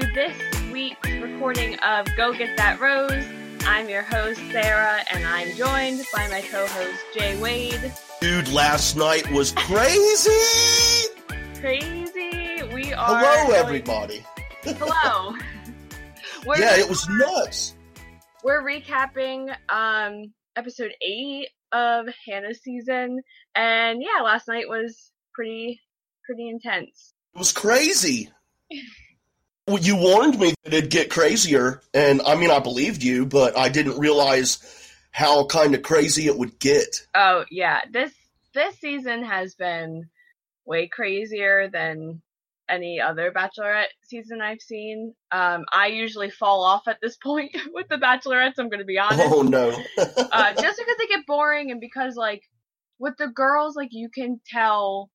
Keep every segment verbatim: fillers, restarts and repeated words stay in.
to this week's recording of Go Get That Rose. I'm your host, Sarah, and I'm joined by my co-host, Jay Wade. Dude, last night was crazy! Crazy! We are... Hello, going... everybody! Hello! We're yeah, it was nuts! We're recapping um, episode eight of Hannah's season, and yeah, last night was pretty, pretty intense. It was crazy! Well, you warned me that it'd get crazier, and I mean, I believed you, but I didn't realize how kind of crazy it would get. Oh, yeah. This this season has been way crazier than any other Bachelorette season I've seen. Um, I usually fall off at this point with the Bachelorettes, I'm going to be honest. Oh, no. uh, just because they get boring, and because, like, with the girls, like, you can tell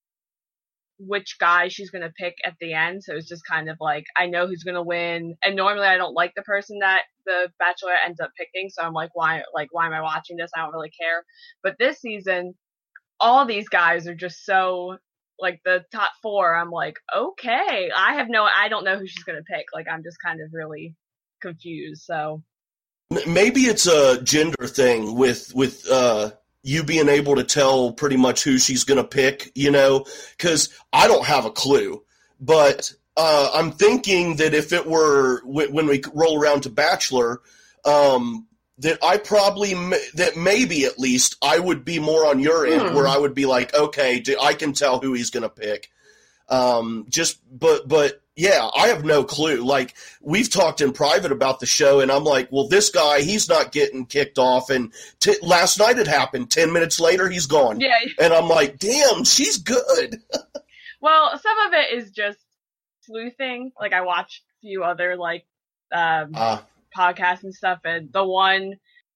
which guy she's going to pick at the end. So it's just kind of like, I know who's going to win. And normally I don't like the person that the Bachelorette ends up picking. So I'm like, why, like, why am I watching this? I don't really care. But this season, all these guys are just so, like, the top four. I'm like, okay, I have no, I don't know who she's going to pick. Like, I'm just kind of really confused. So maybe it's a gender thing with, with, uh, you being able to tell pretty much who she's going to pick, you know, because I don't have a clue. But uh, I'm thinking that if it were w- when we roll around to Bachelor, um, that I probably m- that maybe at least I would be more on your end, hmm. where I would be like, okay, do, I can tell who he's going to pick. Um, just but but yeah, I have no clue. Like, we've talked in private about the show, and I'm like, well, this guy, he's not getting kicked off. And t- last night it happened. Ten minutes later, he's gone. Yeah. And I'm like, damn, she's good. Well, some of it is just sleuthing. Like, I watched a few other, like, um, uh, podcasts and stuff, and the one,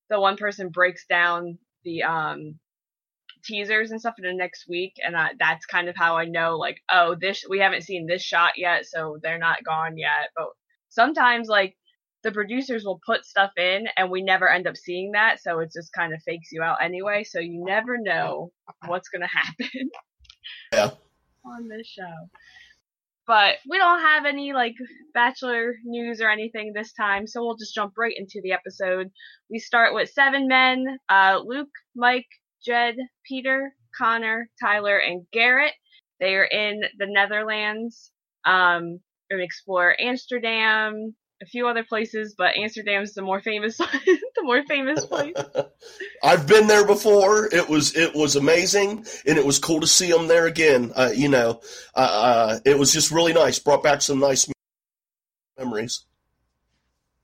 the one person breaks down the, um, teasers and stuff for the next week, and I, that's kind of how I know, like, oh, this, we haven't seen this shot yet, so they're not gone yet. But sometimes, like, the producers will put stuff in and we never end up seeing that, so it just kind of fakes you out anyway, so you never know what's gonna happen. Yeah. On this show. But we don't have any, like, Bachelor news or anything this time, so we'll just jump right into the episode. We start with seven men, uh Luke, Mike, Jed, Peter, Connor, Tyler, and Garrett. They are in the Netherlands. Um, they're going to explore Amsterdam, a few other places, but Amsterdam's the more famous, the more famous place. I've been there before. It was it was amazing, and it was cool to see them there again. Uh, you know, uh, uh, it was just really nice. Brought back some nice memories.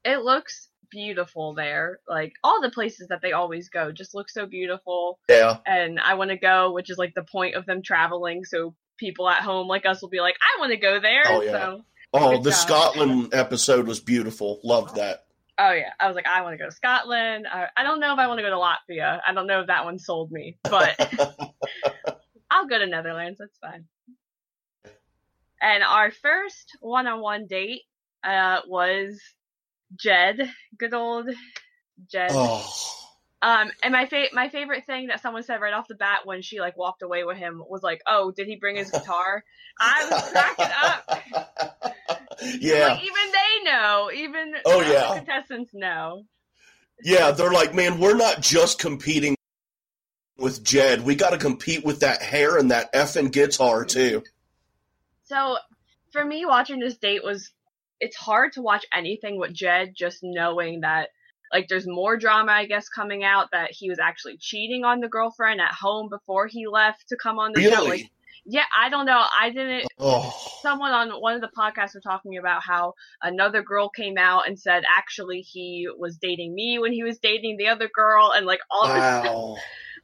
It looks beautiful there. Like, all the places that they always go just look so beautiful. Yeah. And I want to go, which is, like, the point of them traveling, so people at home like us will be like, I want to go there. Oh, yeah. So, oh, the job. Scotland episode was beautiful. Loved that. Oh, yeah. I was like, I want to go to Scotland. I, I don't know if I want to go to Latvia. I don't know if that one sold me, but I'll go to Netherlands. That's fine. And our first one-on-one date uh, was Jed, good old Jed. Oh. Um, and my fa- my favorite thing that someone said right off the bat when she, like, walked away with him was like, "Oh, did he bring his guitar?" I was cracking up. Yeah, like, even they know. Even oh yeah, contestants know. Yeah, they're like, man, we're not just competing with Jed. We got to compete with that hair and that effing guitar too. So, for me, watching this date was, it's hard to watch anything with Jed, just knowing that, like, there's more drama, I guess, coming out that he was actually cheating on the girlfriend at home before he left to come on the really? show. Like, yeah, I don't know. I didn't. Oh. Someone on one of the podcasts were talking about how another girl came out and said, actually, he was dating me when he was dating the other girl, and, like, all wow. this stuff,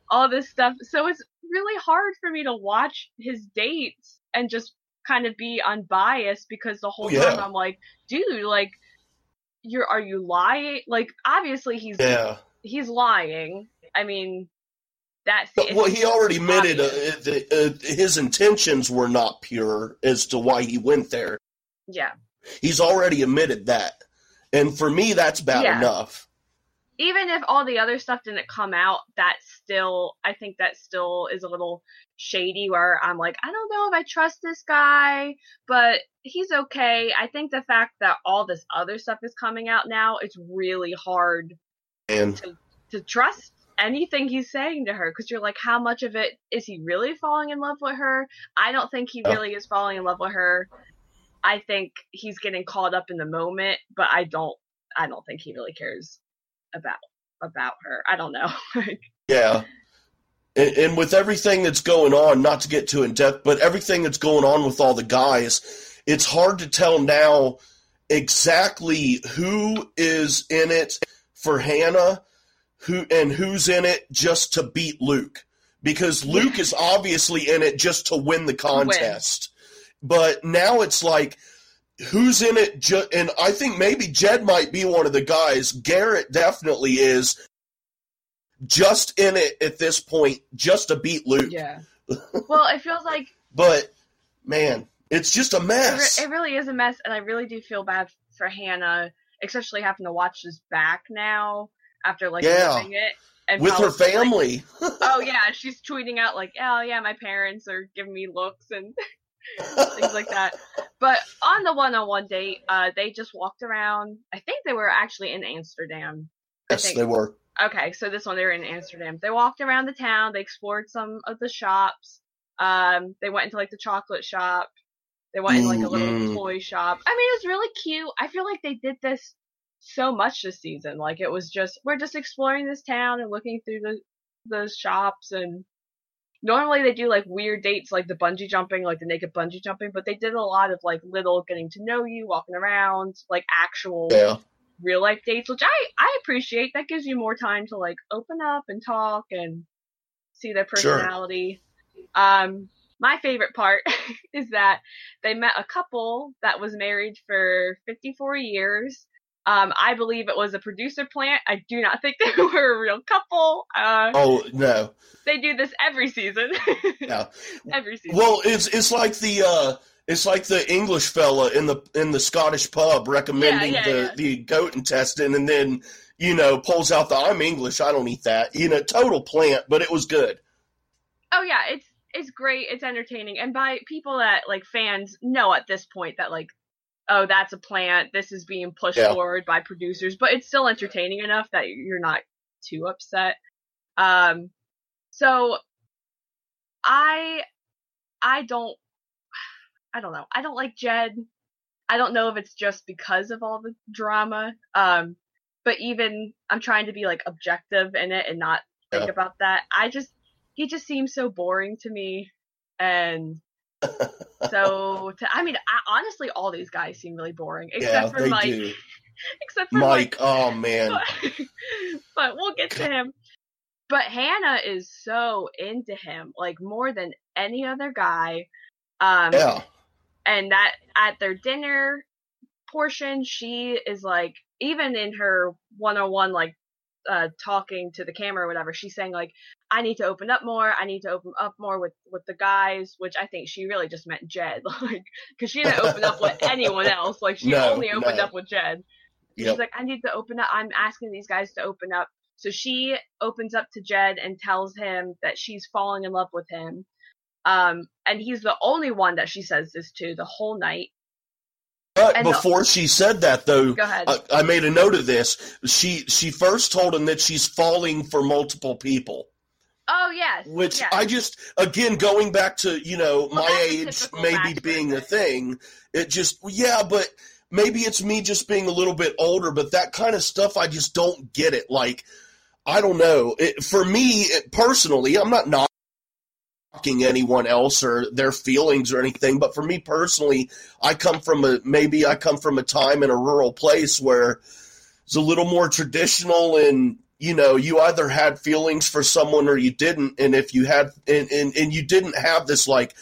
all this stuff. So it's really hard for me to watch his dates and just kind of be unbiased, because the whole oh, yeah. time I'm like, dude, like, you're are you lying? Like, obviously he's yeah. he's lying. I mean, that's but, well, he already admitted uh, the, uh, his intentions were not pure as to why he went there. Yeah, he's already admitted that, and for me, that's bad yeah. enough. even if all the other stuff didn't come out, that still, I think that still is a little shady where I'm like, I don't know if I trust this guy, but he's okay. I think the fact that all this other stuff is coming out now, it's really hard and to, to trust anything he's saying to her, because you're like, how much of it is he really falling in love with her? I don't think he really is falling in love with her. I think he's getting caught up in the moment, but I don't, I don't think he really cares about about her. I don't know. Yeah, and, and with everything that's going on, not to get too in depth, but everything that's going on with all the guys, it's hard to tell now exactly who is in it for Hannah, who and who's in it just to beat Luke, because Luke is obviously in it just to win the contest. Win. But now it's like, who's in it? Ju- and I think maybe Jed might be one of the guys. Garrett definitely is just in it at this point, just to beat Luke. Yeah. Well, it feels like... But, man, it's just a mess. It, re- it really is a mess, and I really do feel bad for Hannah, especially having to watch this back now after, like, yeah. losing it. And with her family. Like, oh, yeah, she's tweeting out, like, oh, yeah, my parents are giving me looks and... things like that. But on the one-on-one date, uh, they just walked around. I think they were actually in Amsterdam. Yes, they were. Okay, so this one, they were in Amsterdam. They walked around the town. They explored some of the shops. Um, they went into, like, the chocolate shop. They went into, like, a little mm-hmm. toy shop. I mean, it was really cute. I feel like they did this so much this season. Like, it was just, we're just exploring this town and looking through the the shops and... Normally they do, like, weird dates, like the bungee jumping, like the naked bungee jumping, but they did a lot of, like, little getting to know you, walking around, like, actual yeah. real-life dates, which I, I appreciate. That gives you more time to, like, open up and talk and see their personality. Sure. Um, my favorite part is that they met a couple that was married for fifty-four years. Um, I believe it was a producer plant. I do not think they were a real couple. Uh, oh, no. They do this every season. Yeah. Every season. Well, it's it's like the uh, it's like the English fella in the in the Scottish pub recommending yeah, yeah, the, yeah. the goat intestine and then, you know, pulls out the I'm English, I don't eat that. You know, total plant, but it was good. Oh yeah, it's it's great, it's entertaining. And by people that, like, fans know at this point that, like, oh, that's a plant, this is being pushed yeah. forward by producers, but it's still entertaining enough that you're not too upset. Um, so I, I don't, I don't know. I don't like Jed. I don't know if it's just because of all the drama. Um, but even I'm trying to be, like, objective in it and not think yeah. about that. I just, he just seems so boring to me. And so, to, I mean, I, honestly, all these guys seem really boring, except yeah, for Mike. Do. Except for Mike. Mike. Oh man! But, but we'll get to him. But Hannah is so into him, like, more than any other guy. Um, yeah. And that at their dinner portion, she is like, even in her one-on-one, like, uh, talking to the camera or whatever, she's saying, like, I need to open up more. I need to open up more with, with the guys, which I think she really just meant Jed, like, because she didn't open up with anyone else. Like, she no, only opened no. up with Jed. Yep. She's like, I need to open up. I'm asking these guys to open up. So she opens up to Jed and tells him that she's falling in love with him. Um, and he's the only one that she says this to the whole night. But and before the, she said that, though, I, I made a note of this. She she first told him that she's falling for multiple people. Oh, yes. Which yes. I just, again, going back to, you know, well, my age maybe being a thing, it just, yeah, but maybe it's me just being a little bit older, but that kind of stuff, I just don't get it. Like, I don't know. It, for me, it, personally, I'm not knocking anyone else or their feelings or anything, but for me personally, I come from a, maybe I come from a time in a rural place where it's a little more traditional and, you know, you either had feelings for someone or you didn't. And if you had, and, and, and you didn't have this, like,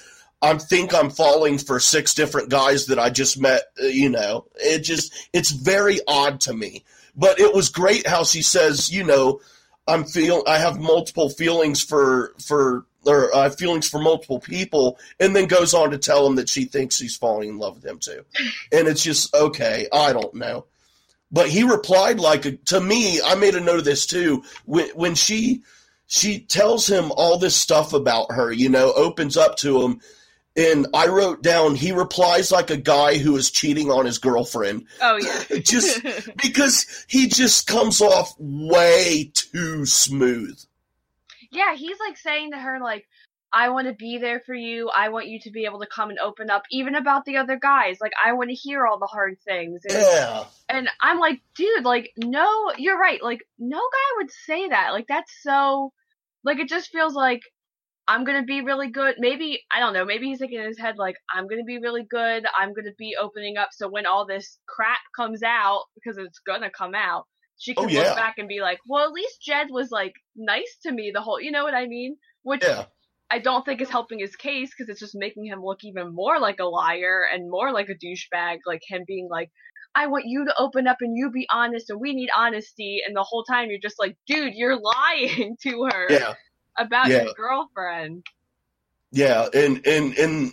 I think I'm falling for six different guys that I just met, you know, it just, it's very odd to me, but it was great how she says, you know, I'm feel, I have multiple feelings for, for, or uh, feelings for multiple people. And then goes on to tell him that she thinks she's falling in love with him too. And it's just, okay, I don't know. But he replied like, a, to me, I made a note of this too, when, when she she tells him all this stuff about her, you know, opens up to him, and I wrote down, he replies like a guy who is cheating on his girlfriend. Oh, yeah. Just because he just comes off way too smooth. Yeah, he's like saying to her, like, I want to be there for you. I want you to be able to come and open up, even about the other guys. Like, I want to hear all the hard things. And, yeah. And I'm like, dude, like, no, you're right. Like, no guy would say that. Like, that's so, like, it just feels like I'm going to be really good. Maybe, I don't know, maybe he's thinking in his head, like, I'm going to be really good. I'm going to be opening up. So when all this crap comes out, because it's going to come out, she can oh, yeah. look back and be like, well, at least Jed was, like, nice to me the whole, you know what I mean? Which. Yeah. I don't think is helping his case because it's just making him look even more like a liar and more like a douchebag, like him being like, I want you to open up and you be honest and we need honesty. And the whole time you're just like, dude, you're lying to her yeah. about yeah. your girlfriend. Yeah. And, and, and,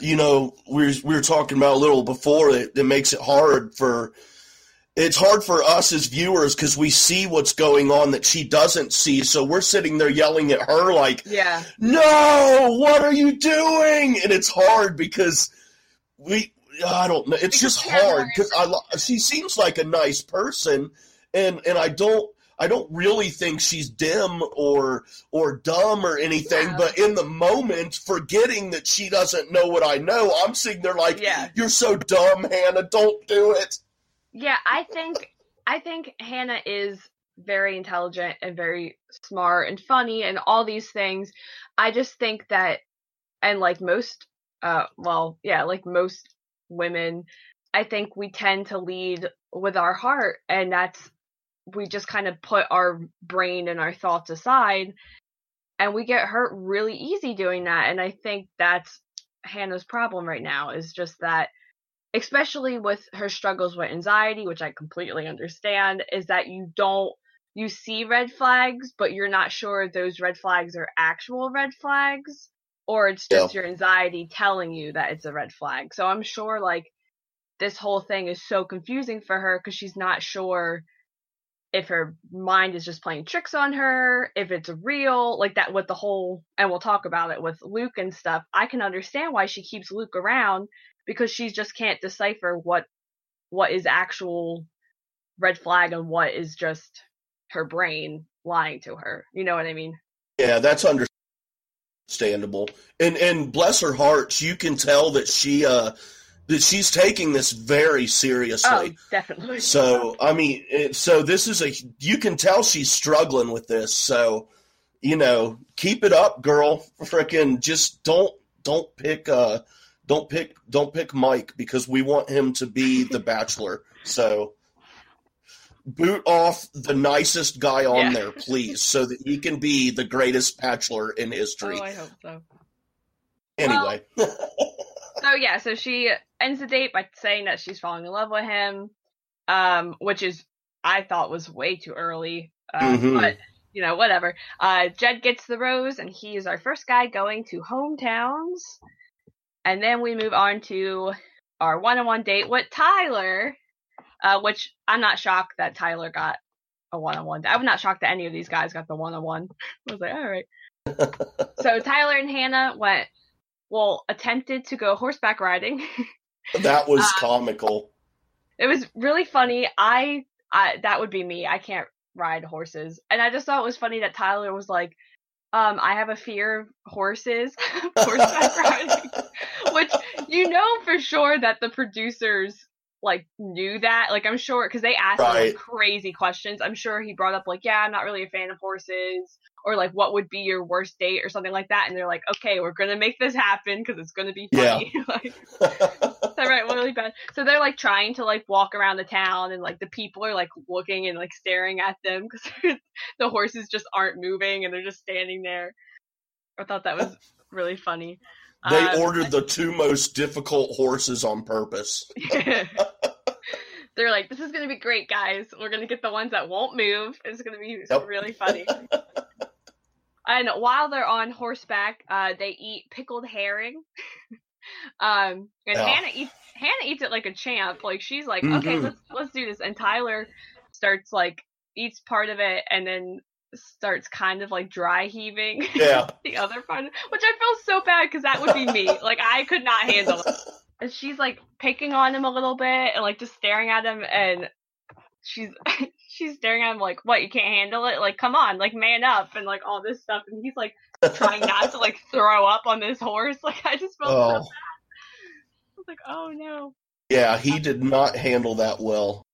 you know, we were, we were talking about a little before that, that makes it hard for, it's hard for us as viewers because we see what's going on that she doesn't see. So we're sitting there yelling at her like, yeah. no, what are you doing? And it's hard because we, I don't know. It's just hard because I, she seems like a nice person. And, and I don't, I don't really think she's dim or, or dumb or anything, yeah. but in the moment, forgetting that she doesn't know what I know, I'm sitting there like, yeah. you're so dumb, Hannah, don't do it. Yeah, I think I think Hannah is very intelligent and very smart and funny and all these things. I just think that, and like most, uh, well, yeah, like most women, I think we tend to lead with our heart, and that's, we just kind of put our brain and our thoughts aside, and we get hurt really easy doing that. And I think that's Hannah's problem right now, is just that, especially with her struggles with anxiety, which I completely understand, is that you don't, you see red flags, but you're not sure if those red flags are actual red flags or it's just yeah. your anxiety telling you that it's a red flag. So I'm sure like this whole thing is so confusing for her because she's not sure if her mind is just playing tricks on her, if it's real, like that with the whole, and we'll talk about it with Luke and stuff. I can understand why she keeps Luke around, because she just can't decipher what what is actual red flag and what is just her brain lying to her. You know what I mean? Yeah, that's understandable. And and bless her heart, you can tell that she uh, that she's taking this very seriously. Oh, definitely. So I mean, it, so this is a you can tell she's struggling with this. So you know, keep it up, girl. Frickin' just don't don't pick. Uh, Don't pick, don't pick Mike because we want him to be the Bachelor. So boot off the nicest guy on yeah. there, please, so that he can be the greatest Bachelor in history. Oh, I hope so. Anyway. Well, so yeah, so she ends the date by saying that she's falling in love with him, um, which is I thought was way too early, uh, mm-hmm. but you know whatever. Uh, Jed gets the rose, and he is our first guy going to hometowns. And then we move on to our one-on-one date with Tyler, uh, which I'm not shocked that Tyler got a one-on-one. I'm not shocked that any of these guys got the one-on-one. I was like, all right. So Tyler and Hannah went, well, attempted to go horseback riding. That was uh, comical. It was really funny. I, I that would be me. I can't ride horses. And I just thought it was funny that Tyler was like, Um, I have a fear of horses, horseback riding, which you know for sure that the producers like knew that. Like I'm sure because they asked right. him like, crazy questions. I'm sure he brought up like, yeah, I'm not really a fan of horses, or like, what would be your worst date or something like that. And they're like, okay, we're gonna make this happen because it's gonna be funny. Yeah. Like, so, right, really bad. So they're like trying to like walk around the town, and like the people are like looking and like staring at them because the horses just aren't moving and they're just standing there. I thought that was really funny. They um, ordered the two most difficult horses on purpose. They're like, this is going to be great, guys. We're going to get the ones that won't move. It's going to be yep. really funny. And while they're on horseback, uh, they eat pickled herring. um, and yeah. Hannah eats Hannah eats it like a champ. Like, she's like, mm-hmm. okay, let's let's do this. And Tyler starts, like, eats part of it and then starts kind of, like, dry heaving yeah. the other part, which I feel so bad because that would be me. Like, I could not handle it. And she's, like, picking on him a little bit and, like, just staring at him, and she's she's staring at him like, what, you can't handle it? Like, come on, like, man up, and, like, all this stuff. And he's, like, trying not to, like, throw up on this horse. Like, I just felt oh. so bad. I was like, oh, no. Yeah, he did not handle that well.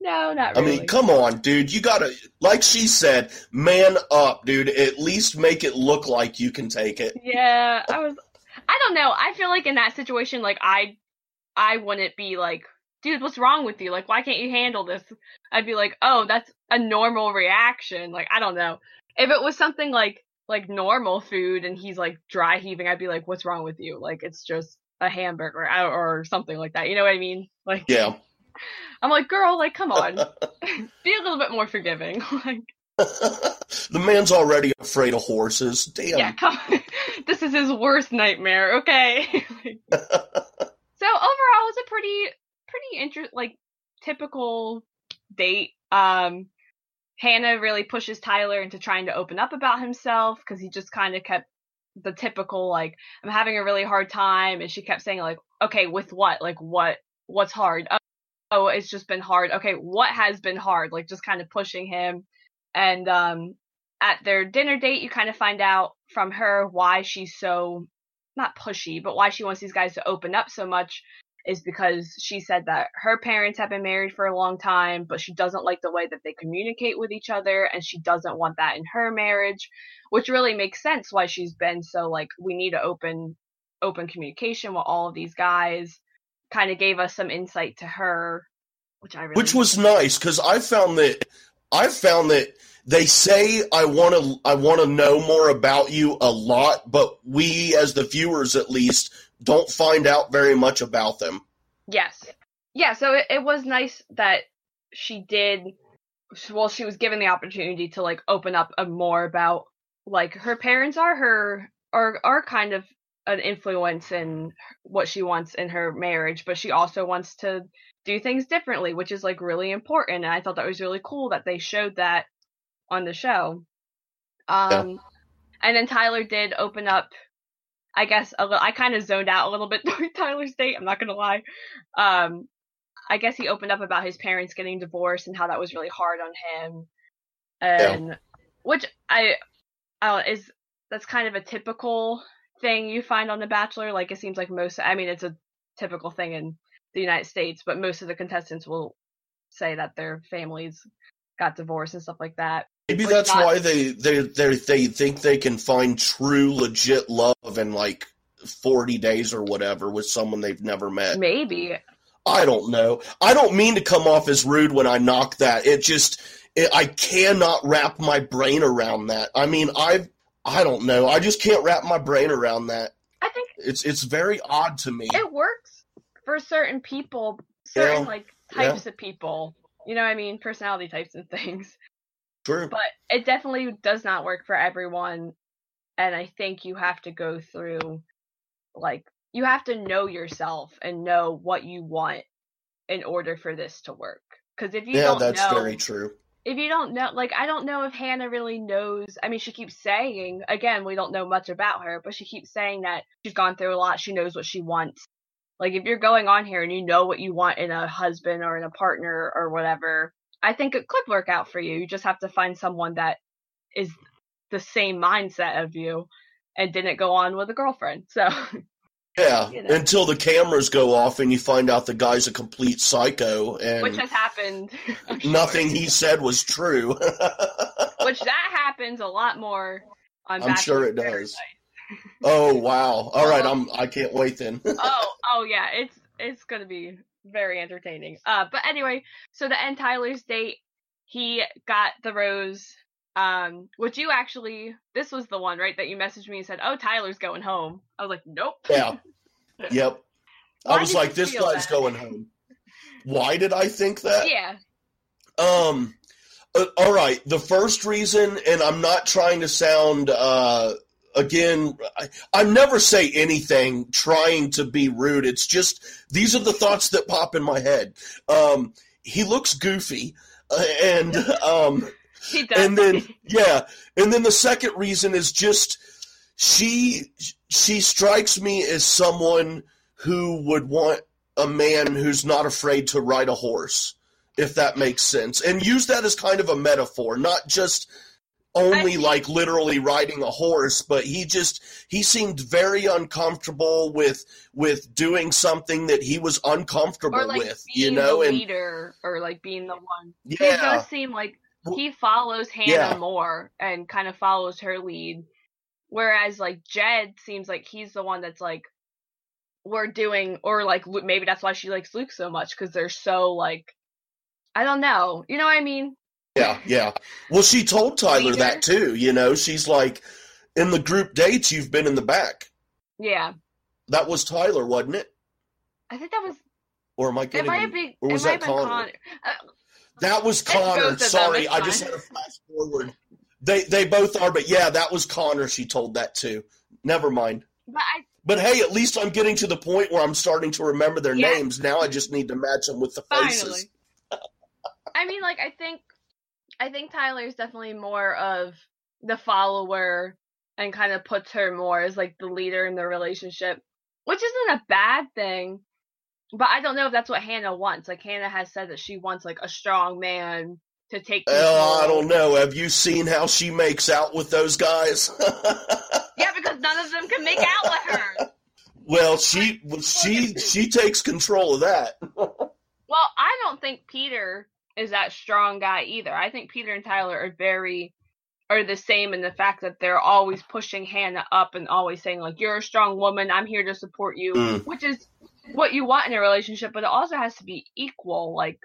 No, not really. I mean, come on, dude. You gotta, like she said, man up, dude. At least make it look like you can take it. Yeah, I was, I don't know. I feel like in that situation, like, I, I wouldn't be like, dude, what's wrong with you? Like, why can't you handle this? I'd be like, oh, that's a normal reaction. Like, I don't know. If it was something like, like normal food and he's like dry heaving, I'd be like, what's wrong with you? Like, it's just a hamburger or something like that. You know what I mean? Like, yeah. I'm like, girl, like, come on. Be a little bit more forgiving. Like, the man's already afraid of horses. Damn. Yeah, come on. This is his worst nightmare, okay? Like, so overall, it's a pretty, pretty inter- like, typical date. Um, Hannah really pushes Tyler into trying to open up about himself because he just kind of kept the typical, like, I'm having a really hard time. And she kept saying, like, okay, with what? Like, what? What's hard? Oh, it's just been hard. Okay, what has been hard? Like, just kind of pushing him. And um, at their dinner date, you kind of find out from her why she's so, not pushy, but why she wants these guys to open up so much is because she said that her parents have been married for a long time, but she doesn't like the way that they communicate with each other, and she doesn't want that in her marriage, which really makes sense why she's been so, like, we need to open, open communication with all of these guys. Kind of gave us some insight to her, which I really which was nice because I found that I found that they say I want to I want to know more about you a lot, but we as the viewers at least don't find out very much about them. Yes, yeah. So it, it was nice that she did. Well, she was given the opportunity to like open up a more about like her parents are her are are kind of. An influence in what she wants in her marriage, but she also wants to do things differently, which is like really important. And I thought that was really cool that they showed that on the show. Um, yeah. And then Tyler did open up, I guess, a li- I kind of zoned out a little bit during Tyler's date. I'm not going to lie. Um, I guess he opened up about his parents getting divorced and how that was really hard on him. And yeah. which I, I don't, is that's kind of a typical thing you find on The Bachelor. Like it seems like most I mean it's a typical thing in the United States, but most of the contestants will say that their families got divorced and stuff like that. Maybe We're that's not, why they they they they think they can find true legit love in like forty days or whatever with someone they've never met. Maybe. I don't know. I don't mean to come off as rude when I knock that. It just it, I cannot wrap my brain around that. I mean, I've I don't know. I just can't wrap my brain around that. I think it's it's very odd to me. It works for certain people, certain yeah. like types yeah. of people. You know what I mean? Personality types and things. True. But it definitely does not work for everyone. And I think you have to go through, like, you have to know yourself and know what you want in order for this to work. Because if you yeah, don't know... Yeah, that's very true. If you don't know, like, I don't know if Hannah really knows. I mean, she keeps saying, again, we don't know much about her, but she keeps saying that she's gone through a lot. She knows what she wants. Like, if you're going on here and you know what you want in a husband or in a partner or whatever, I think it could work out for you. You just have to find someone that is the same mindset of you and didn't go on with a girlfriend. So, yeah, you know. Until the cameras go off and you find out the guy's a complete psycho. And which has happened. Sure. Nothing he said was true. Which that happens a lot more on Bachelor. I'm sure it does. Oh, wow. All right, I'm, I can't wait then. oh, oh yeah, it's it's going to be very entertaining. Uh, but anyway, so to end Tyler's date, he got the rose, Um, would you actually, this was the one, right, that you messaged me and said, oh, Tyler's going home. I was like, nope. Yeah. Yep. I was like, this guy's that? going home. Why did I think that? Yeah. Um, uh, all right. The first reason, and I'm not trying to sound, uh, again, I, I never say anything trying to be rude. It's just, these are the thoughts that pop in my head. Um, he looks goofy. Uh, and, um, he does. And then, yeah. And then the second reason is just, she, she strikes me as someone who would want a man who's not afraid to ride a horse, if that makes sense. And use that as kind of a metaphor, not just only like literally riding a horse, but he just, he seemed very uncomfortable with, with doing something that he was uncomfortable or like with, you know, the leader, and or like being the one. Yeah. It does seem like he follows Hannah yeah. more and kind of follows her lead. Whereas like Jed seems like he's the one that's like, we're doing, or like, maybe that's why she likes Luke so much. 'Cause they're so like, I don't know. You know what I mean? Yeah, yeah. Well, she told Tyler that too, you know. She's like, in the group dates, you've been in the back. Yeah. That was Tyler, wasn't it? I think that was... Or am I getting... It might be, or was that Connor? Connor. Uh, that was Connor. Sorry, I just had a flash forward. They, they both are, but yeah, that was Connor she told that to. Never mind. But, I, but hey, at least I'm getting to the point where I'm starting to remember their yeah. names. Now I just need to match them with the faces. Finally. I mean, like, I think... I think Tyler's definitely more of the follower and kind of puts her more as like the leader in the relationship, which isn't a bad thing, but I don't know if that's what Hannah wants. Like Hannah has said that she wants like a strong man to take control. Oh, I don't know. Have you seen how she makes out with those guys? Yeah, because none of them can make out with her. Well, she, she, she takes control of that. Well, I don't think Peter is that strong guy either. I think Peter and Tyler are very, are the same in the fact that they're always pushing Hannah up and always saying like, you're a strong woman, I'm here to support you, mm. which is what you want in a relationship, but it also has to be equal. Like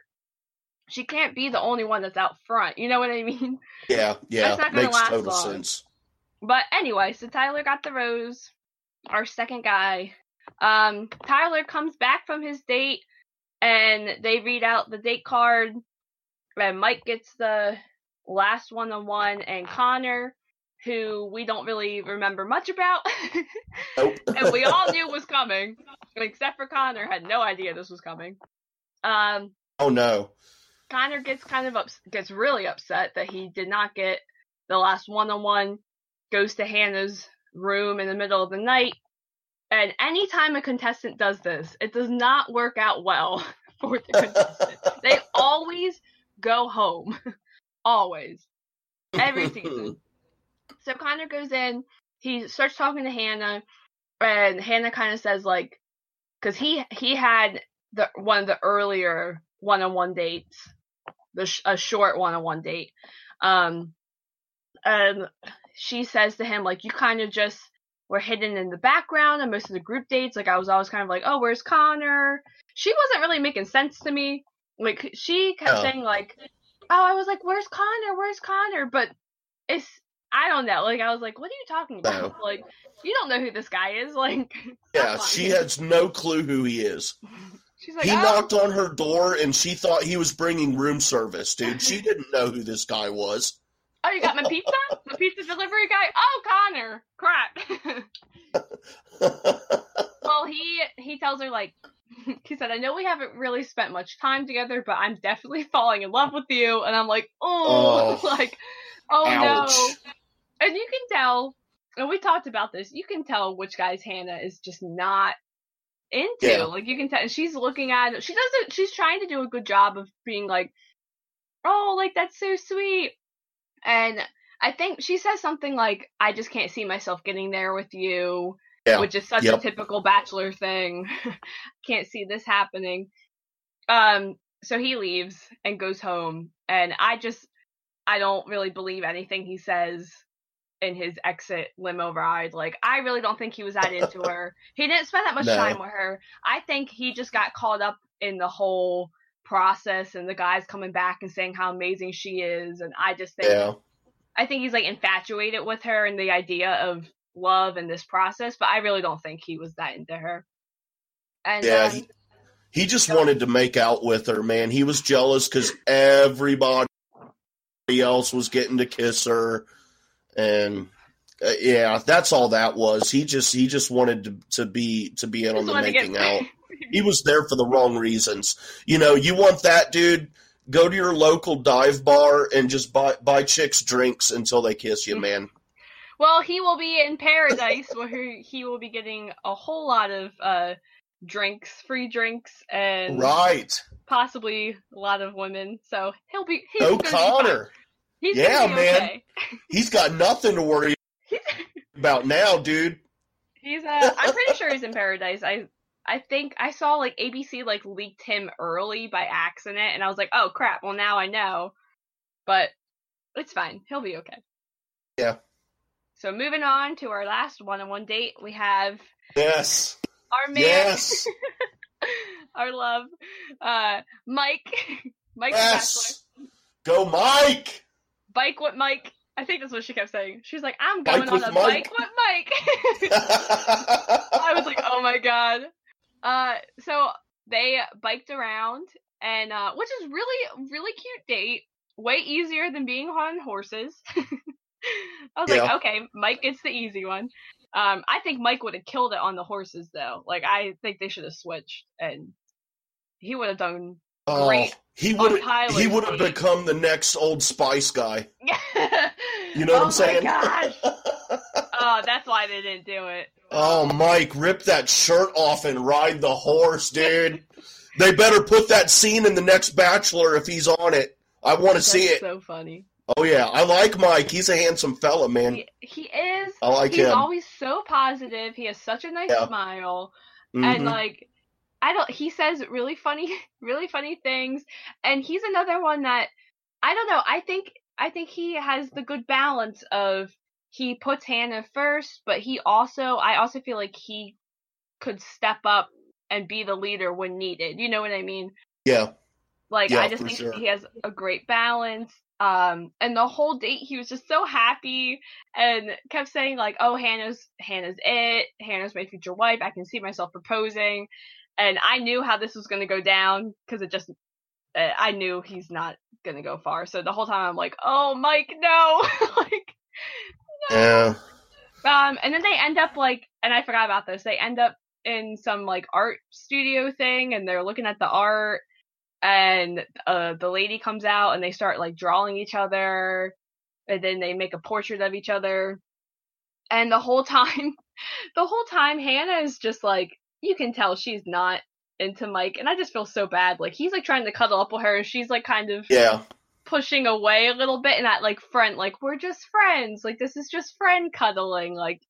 she can't be the only one that's out front. You know what I mean? Yeah. Yeah. That's not going to last total long. Sense. But anyway, so Tyler got the rose, our second guy. Um, Tyler comes back from his date and they read out the date card. And Mike gets the last one-on-one, and Connor, who we don't really remember much about, nope. and we all knew was coming, except for Connor, had no idea this was coming. Um, oh no! Connor gets kind of ups- gets really upset that he did not get the last one-on-one. Goes to Hannah's room in the middle of the night, and anytime a contestant does this, it does not work out well for the contestant. They always go home. Always. Every season. So Connor goes in, he starts talking to Hannah, and Hannah kind of says, like, because he he had the one of the earlier one-on-one dates, the sh- a short one-on-one date, um, and she says to him, like, you kind of just were hidden in the background on most of the group dates. Like, I was always kind of like, oh, where's Connor? She wasn't really making sense to me. Like, she kept oh. saying, like, oh, I was like, where's Connor? Where's Connor? But it's, I don't know. Like, I was like, what are you talking about? No. Like, you don't know who this guy is. Like, yeah, she has no clue who he is. She's like, he oh. knocked on her door, and she thought he was bringing room service, dude. She didn't know who this guy was. Oh, you got my pizza? The pizza delivery guy? Oh, Connor. Crap. Well, he, he tells her, like, he said, I know we haven't really spent much time together, but I'm definitely falling in love with you. And I'm like, oh, oh like, oh ouch. No. And you can tell, and we talked about this, you can tell which guys Hannah is just not into. Yeah. Like, you can tell, and she's looking at it. She doesn't, she's trying to do a good job of being like, oh, like, that's so sweet. And I think she says something like, I just can't see myself getting there with you. Yeah. Which is such yep. a typical Bachelor thing. Can't see this happening. Um, so he leaves and goes home. And I just, I don't really believe anything he says in his exit limo ride. Like, I really don't think he was that into her. He didn't spend that much no. time with her. I think he just got caught up in the whole process and the guys coming back and saying how amazing she is. And I just think, yeah. I think he's like infatuated with her and the idea of love in this process, but I really don't think he was that into her. And yeah, um, he, he just so wanted to make out with her, man. He was jealous because everybody else was getting to kiss her, and Uh, yeah, that's all that was. He just he just wanted to, to be to be in on the making out. He was there for the wrong reasons. You know, you want that, dude? Go to your local dive bar and just buy buy chicks drinks until they kiss you, man. Well, he will be in paradise where he will be getting a whole lot of uh, drinks, free drinks, and right, possibly a lot of women. So he'll be he's O'Connor. Be he's yeah, be man. Okay. He's got nothing to worry about now, dude. He's uh, I'm pretty sure he's in paradise. I I think I saw like A B C like leaked him early by accident, and I was like, oh crap. Well, now I know, but it's fine. He'll be okay. Yeah. So moving on to our last one-on-one date, we have yes, our man, yes. our love, uh, Mike, Mike yes. the Bachelor. Go Mike. Bike with Mike. I think that's what she kept saying. She was like, I'm going on a bike with Mike. I was like, oh my God. Uh, so they biked around, and uh, which is really, really cute date. Way easier than being on horses. I was yeah. like, okay, Mike gets the easy one. Um, I think Mike would have killed it on the horses, though. Like, I think they should have switched, and he would have done oh, great. He would have he would have become the next Old Spice guy. You know oh what I'm saying? Gosh. Oh, that's why they didn't do it. Oh, Mike, rip that shirt off and ride the horse, dude. They better put that scene in the next Bachelor if he's on it. I want to see it. So funny. Oh, yeah. I like Mike. He's a handsome fella, man. He, he is. I like he's him. He's always so positive. He has such a nice yeah. smile. Mm-hmm. And, like, I don't, he says really funny, really funny things. And he's another one that, I don't know, I think, I think he has the good balance of he puts Hannah first, but he also, I also feel like he could step up and be the leader when needed. You know what I mean? Yeah. Like, yeah, I just think sure. he has a great balance. Um, and the whole date, he was just so happy and kept saying like, oh, Hannah's, Hannah's it. Hannah's my future wife. I can see myself proposing. And I knew how this was going to go down because it just, I knew he's not going to go far. So the whole time I'm like, oh, Mike, no. Like, no. Yeah. Um, and then they end up like, and I forgot about this. They end up in some like art studio thing and they're looking at the art and uh, the lady comes out and they start like drawing each other and then they make a portrait of each other. And the whole time, the whole time Hannah is just like, you can tell she's not into Mike, and I just feel so bad. Like he's like trying to cuddle up with her, and she's like kind of yeah. pushing away a little bit, and that like friend, like we're just friends, like this is just friend cuddling, like.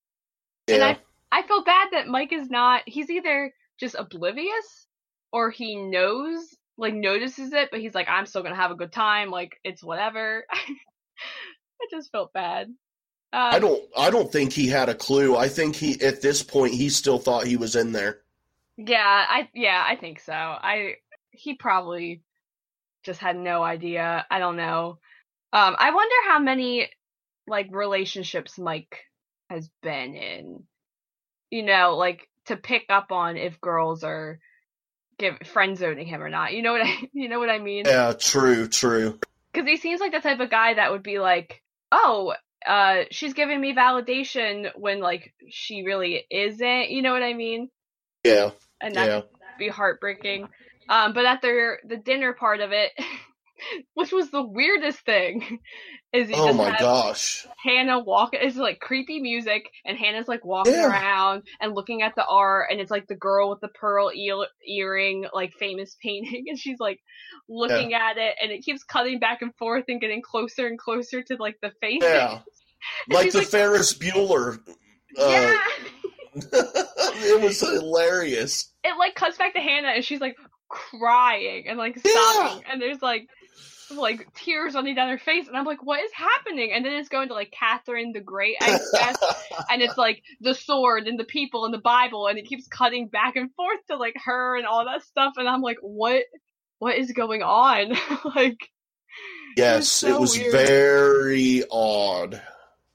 Yeah. And I I feel bad that Mike is not. He's either just oblivious, or he knows, like notices it, but he's like, I'm still gonna have a good time, like it's whatever. I just felt bad. Um, I don't. I don't think he had a clue. I think he at this point he still thought he was in there. Yeah, I yeah, I think so. I he probably just had no idea. I don't know. Um, I wonder how many like relationships Mike has been in. You know, like to pick up on if girls are give friend zoning him or not. You know what I you know what I mean? Yeah, true, true. Because he seems like the type of guy that would be like, oh, uh, she's giving me validation when like she really isn't. You know what I mean? Yeah, and that would yeah. be heartbreaking. Um, but at the the dinner part of it, which was the weirdest thing, is you oh just my have gosh, Hannah walking. It's like creepy music, and Hannah's like walking yeah. around and looking at the art, and it's like the girl with the pearl e- earring, like famous painting, and she's like looking yeah. at it, and it keeps cutting back and forth and getting closer and closer to like the face. Yeah, like the like, Ferris Bueller. Uh, yeah. It was hilarious. It like cuts back to Hannah and she's like crying and like sobbing yeah. and there's like like tears running down her face and I'm like, what is happening? And then it's going to like Catherine the Great, I guess, and it's like the sword and the people and the Bible and it keeps cutting back and forth to like her and all that stuff and I'm like, what what is going on? Like yes, it was, so it was very odd.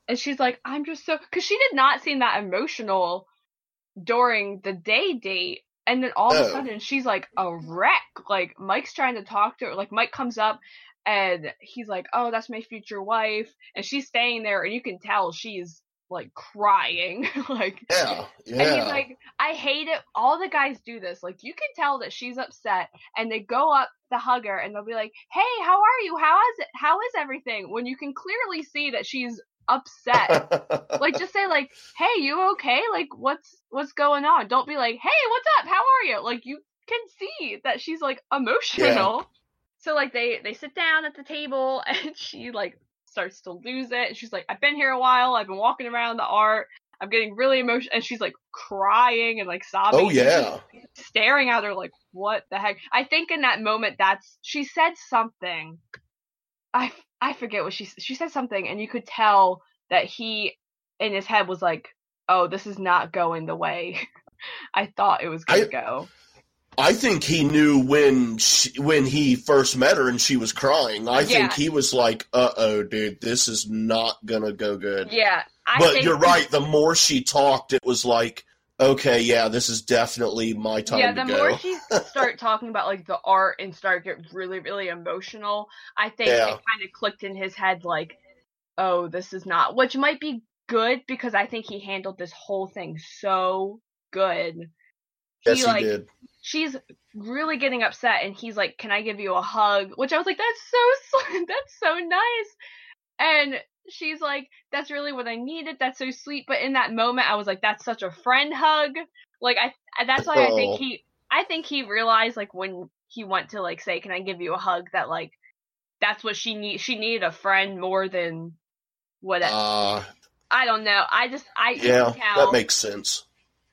And she's like, I'm just so... Because she did not seem that emotional during the day date. And then all oh. of a sudden, she's like a wreck. Like, Mike's trying to talk to her. Like, Mike comes up and he's like, oh, that's my future wife. And she's staying there. And you can tell she's like crying. like yeah, yeah. And he's like, I hate it. All the guys do this. Like, you can tell that she's upset, and they go up to hug her, and they'll be like, hey, how are you? How is it? How is everything? When you can clearly see that she's upset. Like, just say like, hey, you okay? Like, what's what's going on? Don't be like, hey, what's up? How are you? Like, you can see that she's like emotional. Yeah. So like they they sit down at the table, and she like starts to lose it. And she's like, I've been here a while. I've been walking around the art. I'm getting really emotional. And she's like crying and like sobbing. Oh yeah. Staring at her like, what the heck? I think in that moment, that's she said something. I I forget what she she said something, and you could tell that he in his head was like, oh, this is not going the way I thought it was going to go. I think he knew when she, when he first met her and she was crying. I yeah. think he was like, uh-oh, dude, this is not going to go good. Yeah. I but think- you're right. The more she talked, it was like, okay, yeah, this is definitely my time yeah, to go. Yeah, the more she start talking about, like, the art and start get really, really emotional, I think yeah. it kind of clicked in his head, like, oh, this is not, which might be good because I think he handled this whole thing so good. He, yes, he like, did. She's really getting upset, and he's like, can I give you a hug? Which I was like, that's so that's so nice. And she's like, that's really what I needed. That's so sweet. But in that moment, I was like, that's such a friend hug. Like, I, that's why oh. I think he, I think he realized, like, when he went to, like, say, can I give you a hug? That, like, that's what she need. She needed a friend more than whatever. Uh, I don't know. I just, I yeah, couldn't tell. That makes sense.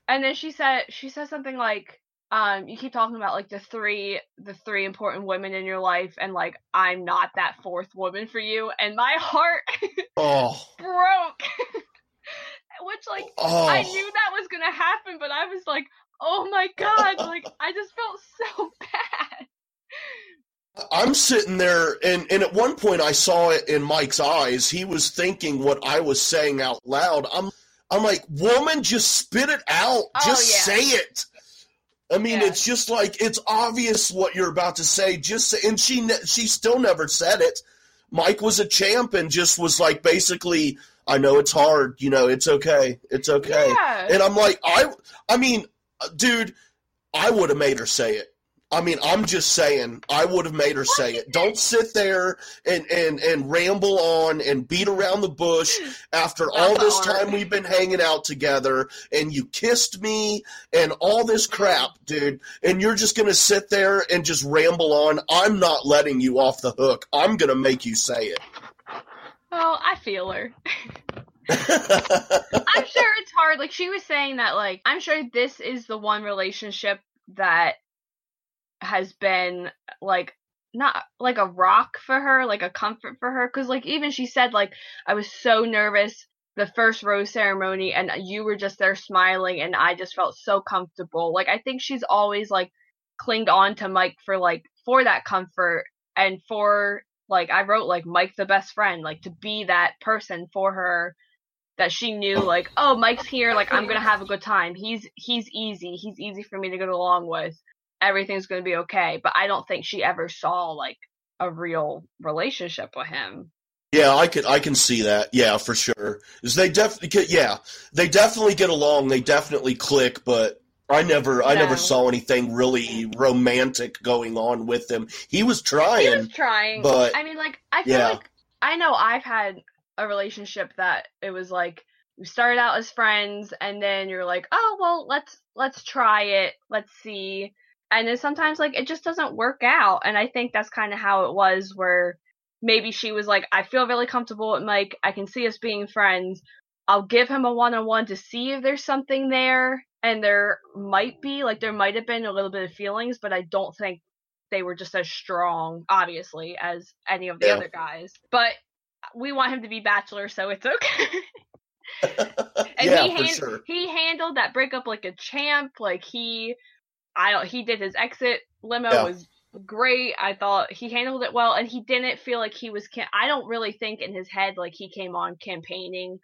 And then she said, she said something like, um, you keep talking about, like, the three, the three important women in your life, and, like, I'm not that fourth woman for you. And my heart oh. broke, which, like, oh. I knew that was going to happen, but I was like, oh my God, like, I just felt so bad. I'm sitting there, and, and at one point I saw it in Mike's eyes. He was thinking what I was saying out loud. I'm I'm like, woman, just spit it out. Oh, just yeah. say it. I mean, yeah. it's just like, it's obvious what you're about to say. Just say, and she ne- she still never said it. Mike was a champ and just was like, basically, I know it's hard. You know, it's okay. It's okay. Yeah. And I'm like, I, I mean, dude, I would have made her say it. I mean, I'm just saying, I would have made her say it. Don't sit there and, and, and ramble on and beat around the bush after all this time we've been hanging out together and you kissed me and all this crap, dude, and you're just going to sit there and just ramble on. I'm not letting you off the hook. I'm going to make you say it. Oh, I feel her. I'm sure it's hard. Like, she was saying that, like, I'm sure this is the one relationship that has been like not like a rock for her, like a comfort for her, because like even she said, like, I was so nervous the first rose ceremony and you were just there smiling and I just felt so comfortable. Like, I think she's always like clinged on to Mike for like for that comfort and for like, I wrote like Mike the best friend, like to be that person for her that she knew like, oh, Mike's here, like I'm gonna have a good time, he's he's easy he's easy for me to get along with, everything's going to be okay. But I don't think she ever saw like a real relationship with him. Yeah, I could, I can see that. Yeah, for sure. Is they definitely, yeah, they definitely get along. They definitely click, but I never, no. I never saw anything really romantic going on with him. He was trying. He was trying. But I mean, like, I feel yeah. like, I know I've had a relationship that it was like, we started out as friends and then you're like, oh, well, let's, let's try it. Let's see. And then sometimes, like, it just doesn't work out. And I think that's kind of how it was, where maybe she was like, I feel really comfortable with Mike. I can see us being friends. I'll give him a one-on-one to see if there's something there. And there might be, like, there might have been a little bit of feelings, but I don't think they were just as strong, obviously, as any of the yeah. other guys. But we want him to be Bachelor, so it's okay. and yeah, he, for hand- sure. he handled that breakup like a champ. Like, he... I don't, he did his exit limo yeah. was great. I thought he handled it well, and he didn't feel like he was. Cam- I don't really think in his head like he came on campaigning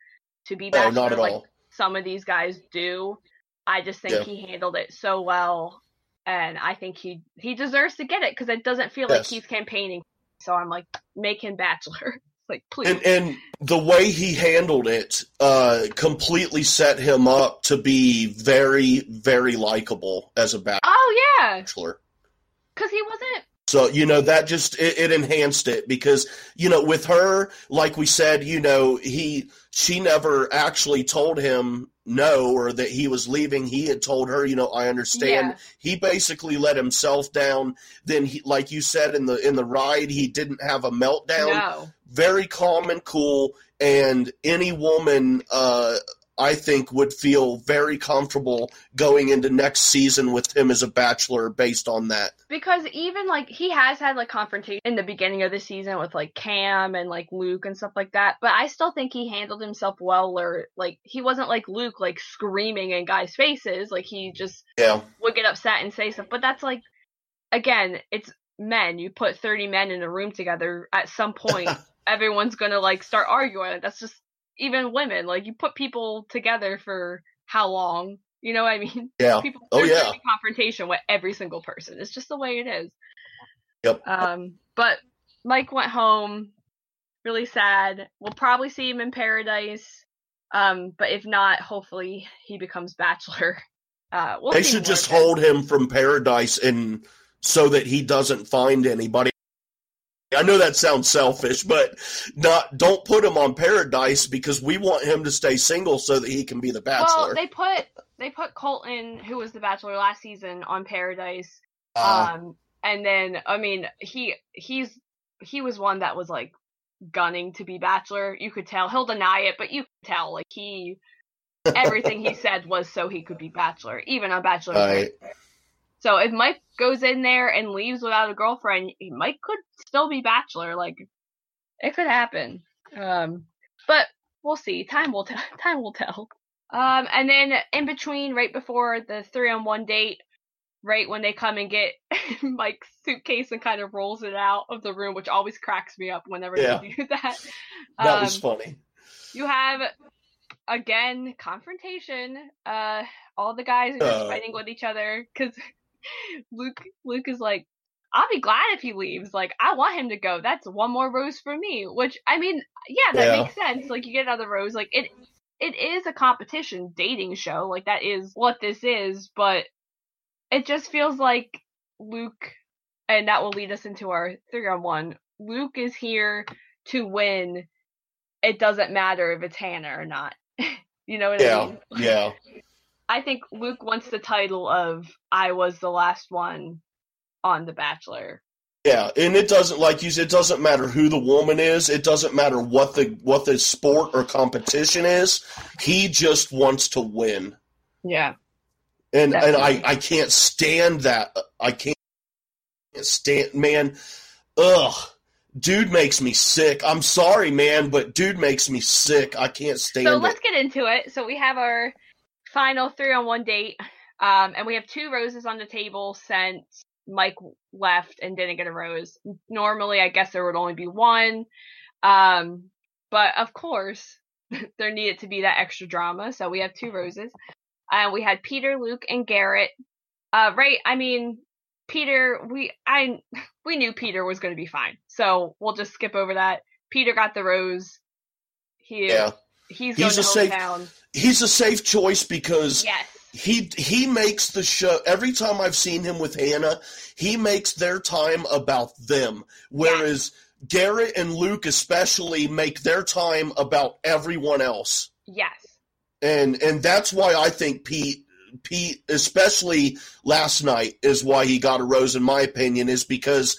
to be Bachelor, no, not at like all. Some of these guys do. I just think yeah. he handled it so well, and I think he he deserves to get it because it doesn't feel yes. like he's campaigning. So I'm like, make him Bachelor. Like, please. And, and the way he handled it uh, completely set him up to be very, very likable as a bachelor. Oh, yeah. Because he wasn't. So, you know, that just, it, it enhanced it because, you know, with her, like we said, you know, he, she never actually told him no or that he was leaving. He had told her, you know, I understand. Yeah. He basically let himself down. Then, he, like you said, in the in the ride, he didn't have a meltdown. No. Very calm and cool. And any woman, uh, I think, would feel very comfortable going into next season with him as a bachelor based on that. Because even, like, he has had, like, confrontation in the beginning of the season with, like, Cam and, like, Luke and stuff like that. But I still think he handled himself well, or, like, he wasn't like Luke, like, screaming in guys' faces. Like, he just yeah. would get upset and say stuff. But that's, like, again, it's men. You put thirty men in a room together. At some point, everyone's going to, like, start arguing. That's just. Even women, like, you put people together for how long? You know what I mean? Yeah. People, oh, yeah. Confrontation with every single person. It's just the way it is. Yep. Um, but Mike went home, really sad. We'll probably see him in Paradise. Um, but if not, hopefully he becomes Bachelor. Uh, we'll they should just hold him from Paradise and so that he doesn't find anybody. I know that sounds selfish, but not don't put him on Paradise because we want him to stay single so that he can be the Bachelor. Well, they put they put Colton, who was the Bachelor last season, on Paradise, uh, um, and then I mean he he's he was one that was like gunning to be Bachelor. You could tell he'll deny it, but you could tell like he everything he said was so he could be Bachelor, even on Bachelor. Right. So if Mike goes in there and leaves without a girlfriend, Mike could still be Bachelor. Like, it could happen. Um, but we'll see. Time will t- time will tell. Um, and then in between, right before the three-on-one date, right when they come and get Mike's suitcase and kind of rolls it out of the room, which always cracks me up whenever yeah. they do that. Um, that was funny. You have... Again, confrontation. Uh, all the guys are uh, fighting with each other because Luke, Luke is like, "I'll be glad if he leaves. Like, I want him to go. That's one more rose for me." Which, I mean, yeah, that yeah. makes sense. Like, you get another rose. Like, it, it is a competition dating show. Like, that is what this is. But it just feels like Luke, and that will lead us into our three-on-one. Luke is here to win. It doesn't matter if it's Hannah or not. You know what yeah, I mean? Yeah. I think Luke wants the title of I was the last one on The Bachelor. Yeah, and it doesn't like you said, it doesn't matter who the woman is, it doesn't matter what the what the sport or competition is. He just wants to win. Yeah. And definitely. and I, I can't stand that. I can't stand man. Ugh. Dude makes me sick. I'm sorry, man, but dude makes me sick. I can't stand it. So let's it. get into it. So we have our final three-on-one date, um, and we have two roses on the table since Mike left and didn't get a rose. Normally, I guess there would only be one, um, but of course, there needed to be that extra drama, so we have two roses. Uh, we had Peter, Luke, and Garrett. Uh, right, I mean... Peter, we I we knew Peter was going to be fine, so we'll just skip over that. Peter got the rose. He, yeah, he's going he's to a safe. Town. He's a safe choice because yes. he he makes the show. Every time I've seen him with Hannah, he makes their time about them, whereas yes. Garrett and Luke especially make their time about everyone else. Yes, and and that's why I think Pete. Pete, especially last night, is why he got a rose, in my opinion, is because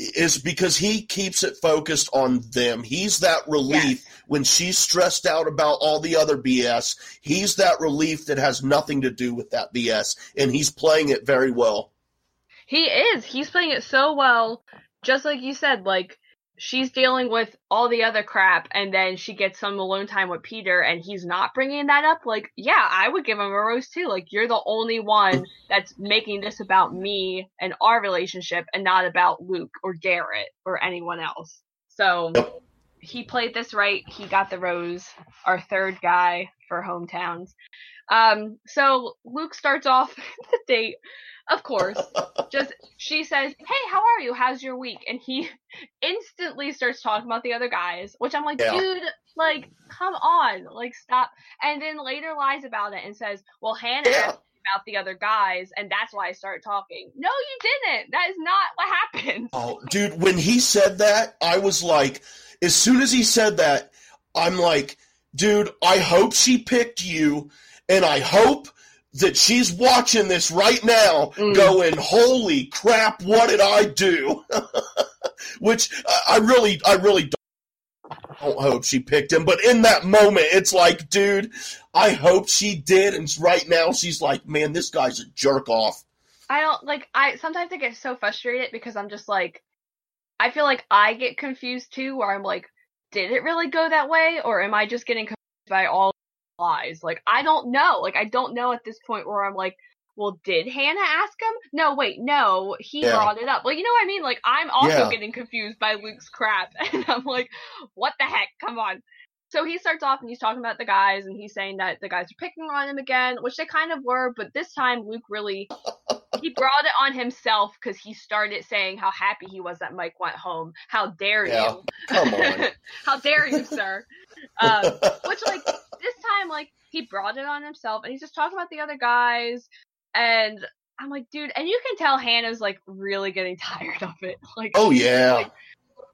is because he keeps it focused on them. He's that relief yes. when she's stressed out about all the other B S. He's that relief that has nothing to do with that B S, and he's playing it very well. He is. He's playing it so well, just like you said, like, she's dealing with all the other crap, and then she gets some alone time with Peter, and he's not bringing that up. Like, yeah, I would give him a rose, too. Like, you're the only one that's making this about me and our relationship and not about Luke or Garrett or anyone else. So he played this right. He got the rose, our third guy for hometowns. Um, so Luke starts off the date, of course, just, she says, hey, how are you? How's your week? And he instantly starts talking about the other guys, which I'm like, yeah. dude, like, come on, like, stop. And then later lies about it and says, well, Hannah yeah. asked me about the other guys, and that's why I started talking. No, you didn't. That is not what happened. Oh, dude, when he said that, I was like, as soon as he said that, I'm like, dude, I hope she picked you, and I hope that she's watching this right now mm. going, holy crap, what did I do? Which I really, I really don't hope she picked him. But in that moment, it's like, dude, I hope she did. And right now she's like, man, this guy's a jerk off. I don't like, I sometimes I get so frustrated because I'm just like, I feel like I get confused too, where I'm like, did it really go that way? Or am I just getting confused by all lies? Like, I don't know. Like, I don't know at this point where I'm like, well, did Hannah ask him? No, wait, no, he yeah. brought it up. Well, you know what I mean? Like, I'm also yeah. getting confused by Luke's crap, and I'm like, what the heck? Come on. So he starts off and he's talking about the guys, and he's saying that the guys are picking on him again, which they kind of were, but this time Luke really, he brought it on himself because he started saying how happy he was that Mike went home. How dare yeah. you? Come on. How dare you, sir? Um, which, like, this time, like, he brought it on himself, and he's just talking about the other guys, and I'm like, dude, and you can tell Hannah's, like, really getting tired of it. Like, oh, yeah. Like,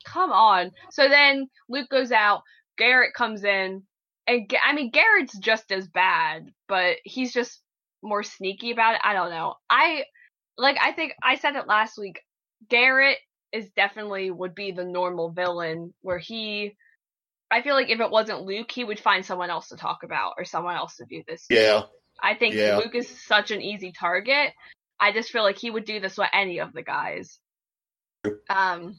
come on. So then Luke goes out, Garrett comes in, and, I mean, Garrett's just as bad, but he's just more sneaky about it. I don't know. I, like, I think I said it last week, Garrett is definitely would be the normal villain, where he... I feel like if it wasn't Luke, he would find someone else to talk about or someone else to do this. Yeah. I think yeah. Luke is such an easy target. I just feel like he would do this with any of the guys. Um,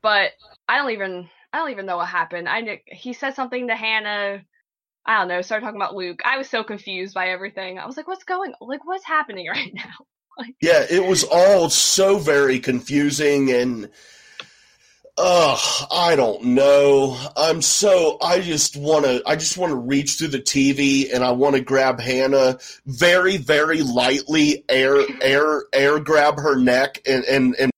but I don't even, I don't even know what happened. I he said something to Hannah. I don't know. Started talking about Luke. I was so confused by everything. I was like, what's going on? Like, what's happening right now? Like, yeah. It was all so very confusing, and Ugh, I don't know. I'm so, I just want to, I just want to reach through the T V, and I want to grab Hannah very, very lightly, air, air, air grab her neck and, and, and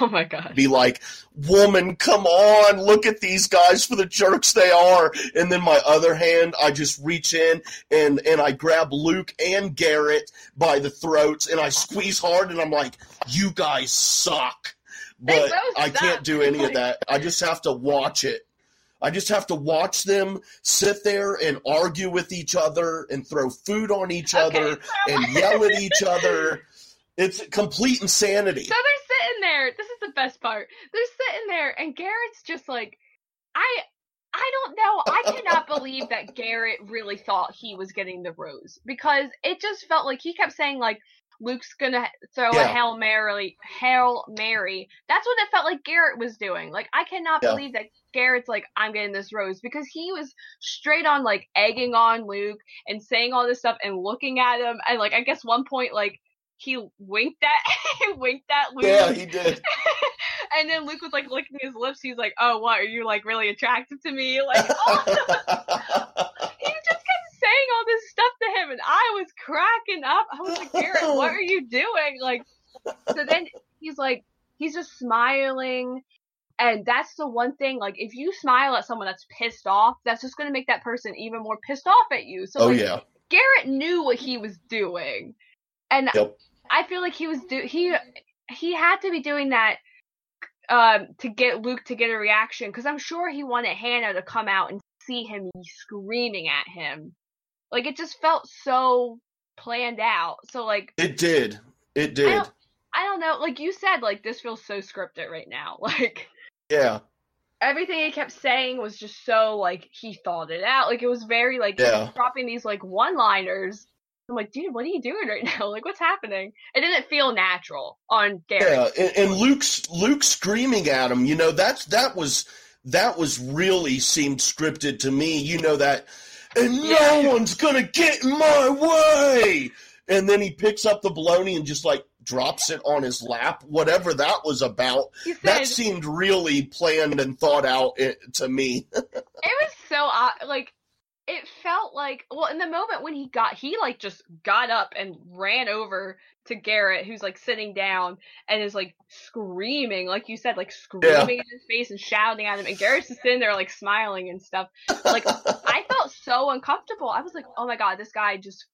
oh my God, be like, woman, come on, look at these guys for the jerks they are. And then my other hand, I just reach in and, and I grab Luke and Garrett by the throats, and I squeeze hard, and I'm like, you guys suck. But I can't do any of that. I just have to watch it. I just have to watch them sit there and argue with each other and throw food on each okay, other so and yell at each other. It's complete insanity. So they're sitting there. This is the best part. They're sitting there, and Garrett's just like, I I don't know. I cannot believe that Garrett really thought he was getting the rose, because it just felt like he kept saying, like, Luke's gonna throw yeah. a Hail Mary. Hail Mary. That's what it felt like Garrett was doing. Like, I cannot yeah. believe that Garrett's like, I'm getting this rose, because he was straight on, like, egging on Luke and saying all this stuff and looking at him. And, like, I guess one point, like, he winked at he winked at Luke. Yeah, he did. And then Luke was, like, licking his lips. He's like, oh, what? Are you, like, really attracted to me? Like, oh. saying all this stuff to him, and I was cracking up. I was like, Garrett, what are you doing? Like, so then he's like, he's just smiling, and that's the one thing, like, if you smile at someone that's pissed off, that's just going to make that person even more pissed off at you. So, oh, like, yeah. Garrett knew what he was doing, and yep. I feel like he was do he he had to be doing that um to get Luke to get a reaction, because I'm sure he wanted Hannah to come out and see him screaming at him. Like, it just felt so planned out. So, like... It did. It did. I don't, I don't know. Like, you said, like, this feels so scripted right now. Like... Yeah. Everything he kept saying was just so, like, he thought it out. Like, it was very, like, yeah. he was dropping these, like, one-liners. I'm like, dude, what are you doing right now? Like, what's happening? It didn't feel natural on Garrett. Yeah, and, and Luke's, Luke screaming at him, you know, that's, that was, that was really seemed scripted to me. You know, that... And yeah. no one's going to get in my way. And then he picks up the baloney and just, like, drops it on his lap, whatever that was about. That seemed really planned and thought out to me. It was so odd. Like, it felt like, well, in the moment when he got, he like just got up and ran over to Garrett, who's like sitting down and is like screaming, like you said, like screaming yeah. in his face and shouting at him. And Garrett's just sitting there like smiling and stuff. Like, I felt so uncomfortable. I was like, oh my God, this guy just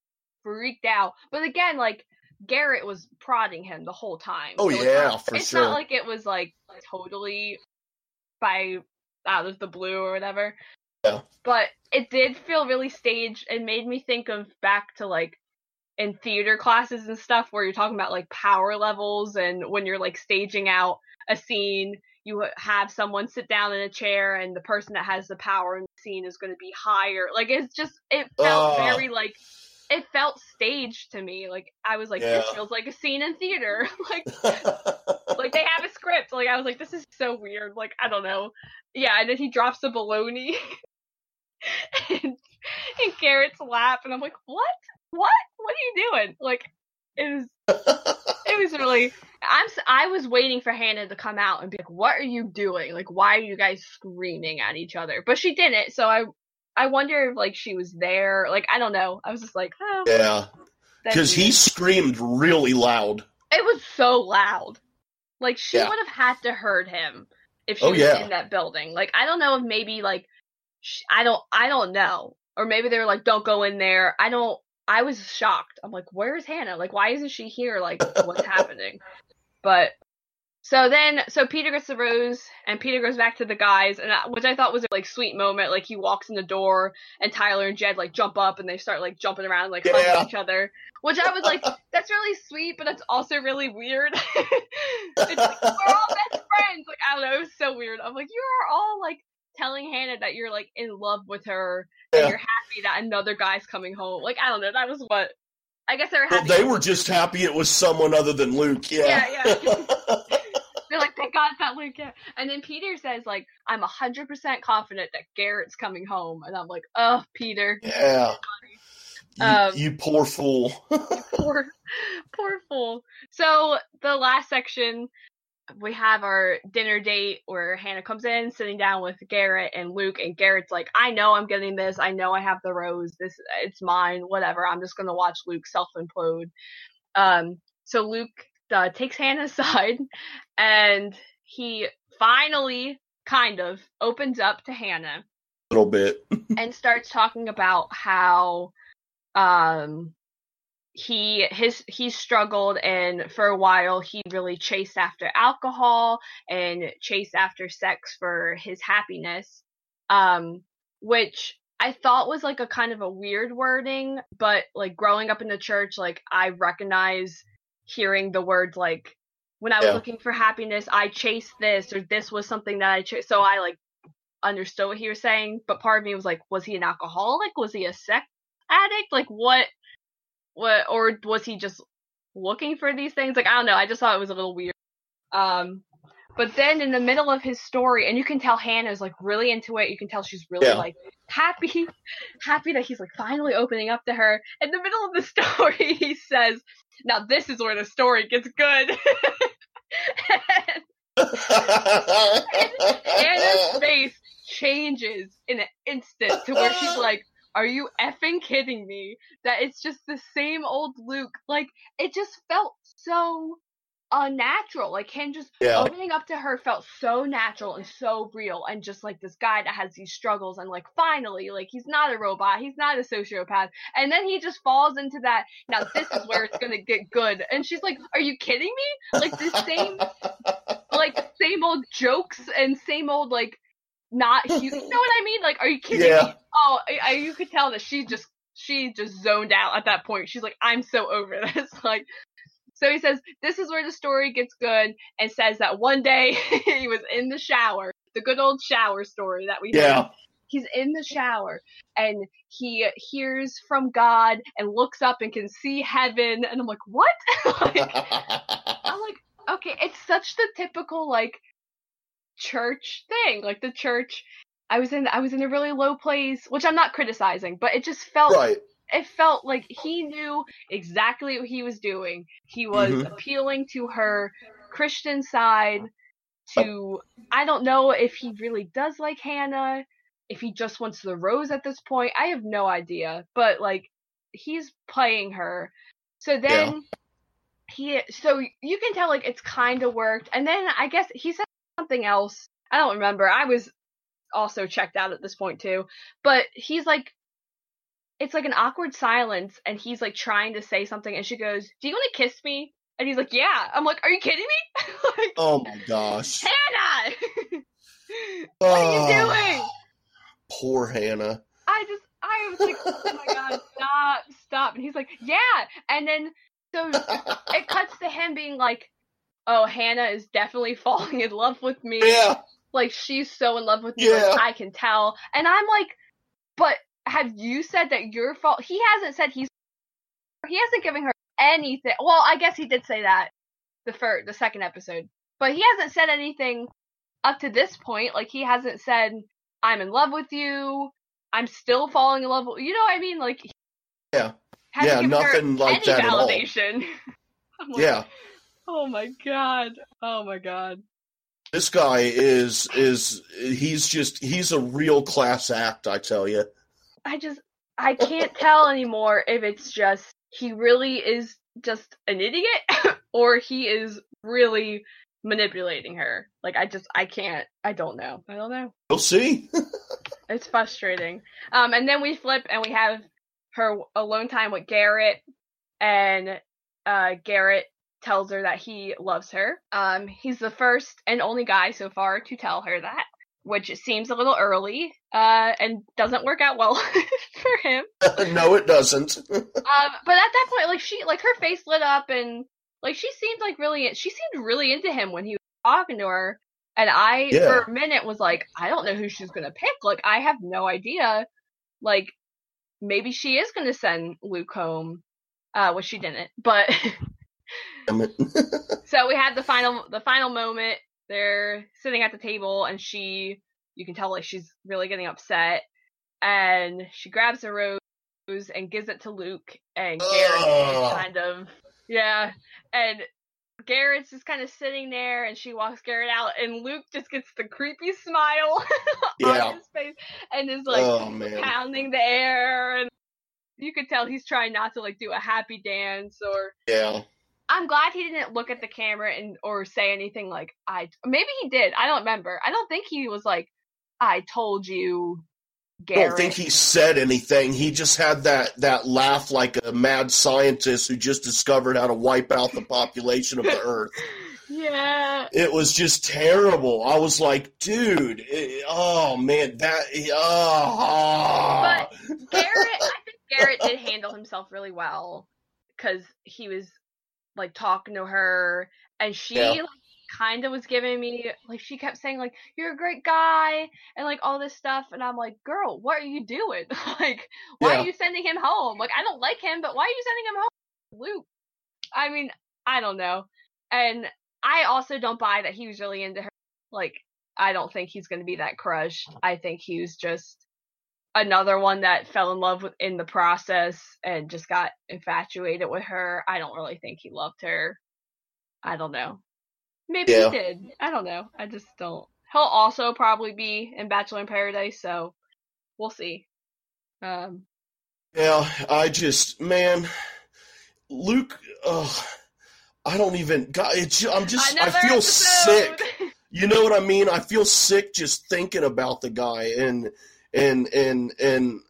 freaked out. But again, like, Garrett was prodding him the whole time. Oh, so yeah, it's not, for it's sure. It's not like it was like totally by out of the blue or whatever. Yeah. But it did feel really staged and made me think of back to like in theater classes and stuff where you're talking about like power levels, and when you're like staging out a scene, you have someone sit down in a chair and the person that has the power in the scene is going to be higher. Like, it's just, it felt uh. very like, it felt staged to me. Like, I was like, yeah. this feels like a scene in theater. Like, like they have a script. Like, I was like, this is so weird. Like, I don't know. Yeah, and then he drops the bologna in Garrett's lap, and I'm like, what? What? What are you doing? Like, it was, it was really. I'm. I was waiting for Hannah to come out and be like, what are you doing? Like, why are you guys screaming at each other? But she didn't. So I. I wonder if, like, she was there. Like, I don't know. I was just like, oh. Yeah. Because he screamed really loud. It was so loud. Like, she yeah. would have had to heard him if she oh, was yeah. in that building. Like, I don't know if maybe, like, she, I don't I don't know. Or maybe they were like, don't go in there. I don't, I was shocked. I'm like, where's Hannah? Like, why isn't she here? Like, what's happening? But, so then, so Peter gets the rose, and Peter goes back to the guys, and I, which I thought was a, like, sweet moment. Like, he walks in the door, and Tyler and Jed, like, jump up, and they start, like, jumping around, like, hugging yeah. each other. Which I was like, that's really sweet, but it's also really weird. It's like, we're all best friends. Like, I don't know, it was so weird. I'm like, you are all, like, telling Hannah that you're, like, in love with her, and yeah. you're happy that another guy's coming home. Like, I don't know, that was what... I guess they were happy. Well, they were just happy it was someone other than Luke, yeah. Yeah, yeah. Like, thank God that Luke. And then Peter says, like, I'm one hundred percent confident that Garrett's coming home. And I'm like, oh, Peter. Yeah. You, um, you poor fool. poor, poor fool. So the last section, we have our dinner date where Hannah comes in, sitting down with Garrett and Luke. And Garrett's like, I know I'm getting this. I know I have the rose. This, it's mine. Whatever. I'm just going to watch Luke self-implode. Um, so Luke... Uh, takes Hannah aside, and he finally kind of opens up to Hannah a little bit and starts talking about how um he his he struggled, and for a while he really chased after alcohol and chased after sex for his happiness, um which I thought was like a kind of a weird wording, but like growing up in the church, like I recognize hearing the words like, when I was yeah. looking for happiness, I chased this, or this was something that I chased. So I like understood what he was saying, but part of me was like, was he an alcoholic? Was he a sex addict? Like what, what, or was he just looking for these things? Like, I don't know. I just thought it was a little weird. Um, but then in the middle of his story, and you can tell Hannah's like really into it. You can tell she's really yeah. like happy, happy that he's like finally opening up to her. In the middle of the story, he says, now this is where the story gets good. and, and Hannah's face changes in an instant to where she's like, are you effing kidding me? That it's just the same old Luke. Like, it just felt so unnatural. Like him just yeah. opening up to her felt so natural and so real, and just like this guy that has these struggles, and like finally, like he's not a robot, he's not a sociopath, and then he just falls into that, now this is where it's gonna get good, and she's like, are you kidding me? Like the same like same old jokes and same old like not you know what I mean? Like, are you kidding yeah. me? Oh, I, I, you could tell that she just she just zoned out at that point. She's like, I'm so over this. Like, so he says, this is where the story gets good, and says that one day he was in the shower, the good old shower story that we yeah. had. He's in the shower, and he hears from God and looks up and can see heaven. And I'm like, what? Like, I'm like, okay, it's such the typical, like, church thing. Like, the church, I was in I was in a really low place, which I'm not criticizing, but it just felt... Right. it felt like he knew exactly what he was doing. He was mm-hmm. appealing to her Christian side, to, I don't know if he really does like Hannah, if he just wants the rose at this point. I have no idea, but like he's playing her. So then yeah. he, so you can tell like it's kind of worked. And then I guess he said something else. I don't remember. I was also checked out at this point too, but he's like, it's like an awkward silence, and he's like trying to say something, and she goes, "Do you want to kiss me?" And he's like, "Yeah." I'm like, "Are you kidding me?" Like, oh my gosh, Hannah! What uh, are you doing? Poor Hannah. I just, I was like, "Oh my god, stop, stop!" And he's like, "Yeah," and then so it cuts to him being like, "Oh, Hannah is definitely falling in love with me. Yeah, like she's so in love with me. Yeah. Like, I can tell." And I'm like, "But have you said that your fault?" He hasn't said he's. He hasn't given her anything. Well, I guess he did say that the first, the second episode, but he hasn't said anything up to this point. Like he hasn't said, "I'm in love with you. I'm still falling in love with you." You know what I mean? Like, yeah, yeah, nothing like that at all. Validation. Like, yeah. Oh my god. Oh my god. This guy is is he's just he's a real class act, I tell you. I just, I can't tell anymore if it's just, he really is just an idiot, or he is really manipulating her. Like, I just, I can't, I don't know. I don't know. We'll see. It's frustrating. Um, and then we flip and we have her alone time with Garrett, and uh, Garrett tells her that he loves her. Um, he's the first and only guy so far to tell her that, which seems a little early, uh, and doesn't work out well for him. No, it doesn't. um, but at that point, like she, like her face lit up, and like she seemed like really, she seemed really into him when he was talking to her. And I, yeah. for a minute, was like, I don't know who she's gonna pick. Like, I have no idea. Like, maybe she is gonna send Luke home, uh, which she didn't. But so we had the final, the final moment. They're sitting at the table, and she, you can tell, like, she's really getting upset. And she grabs a rose and gives it to Luke, and Garrett's oh. kind of, yeah. And Garrett's just kind of sitting there, and she walks Garrett out, and Luke just gets the creepy smile yeah. on his face, and is, like, oh, pounding the air. And you could tell he's trying not to, like, do a happy dance, or... yeah. I'm glad he didn't look at the camera and or say anything like, I, maybe he did. I don't remember. I don't think he was like, I told you, Garrett. I don't think he said anything. He just had that, that laugh like a mad scientist who just discovered how to wipe out the population of the earth. Yeah. It was just terrible. I was like, dude, it, oh man, that, oh. But Garrett, I think Garrett did handle himself really well, because he was like talking to her, and she yeah. like, kind of was giving me, like, she kept saying like, you're a great guy, and like all this stuff, and I'm like, girl, what are you doing? Like, why yeah. are you sending him home? Like, I don't like him, but why are you sending him home, Luke? I mean, I don't know. And I also don't buy that he was really into her. Like, I don't think he's going to be that crushed. I think he was just another one that fell in love with in the process and just got infatuated with her. I don't really think he loved her. I don't know. Maybe yeah. he did. I don't know. I just don't. He'll also probably be in Bachelor in Paradise, so we'll see. Um, yeah, I just, man, Luke, oh, I don't even, God, it's, I'm just, I feel episode. sick. You know what I mean? I feel sick just thinking about the guy, and And and and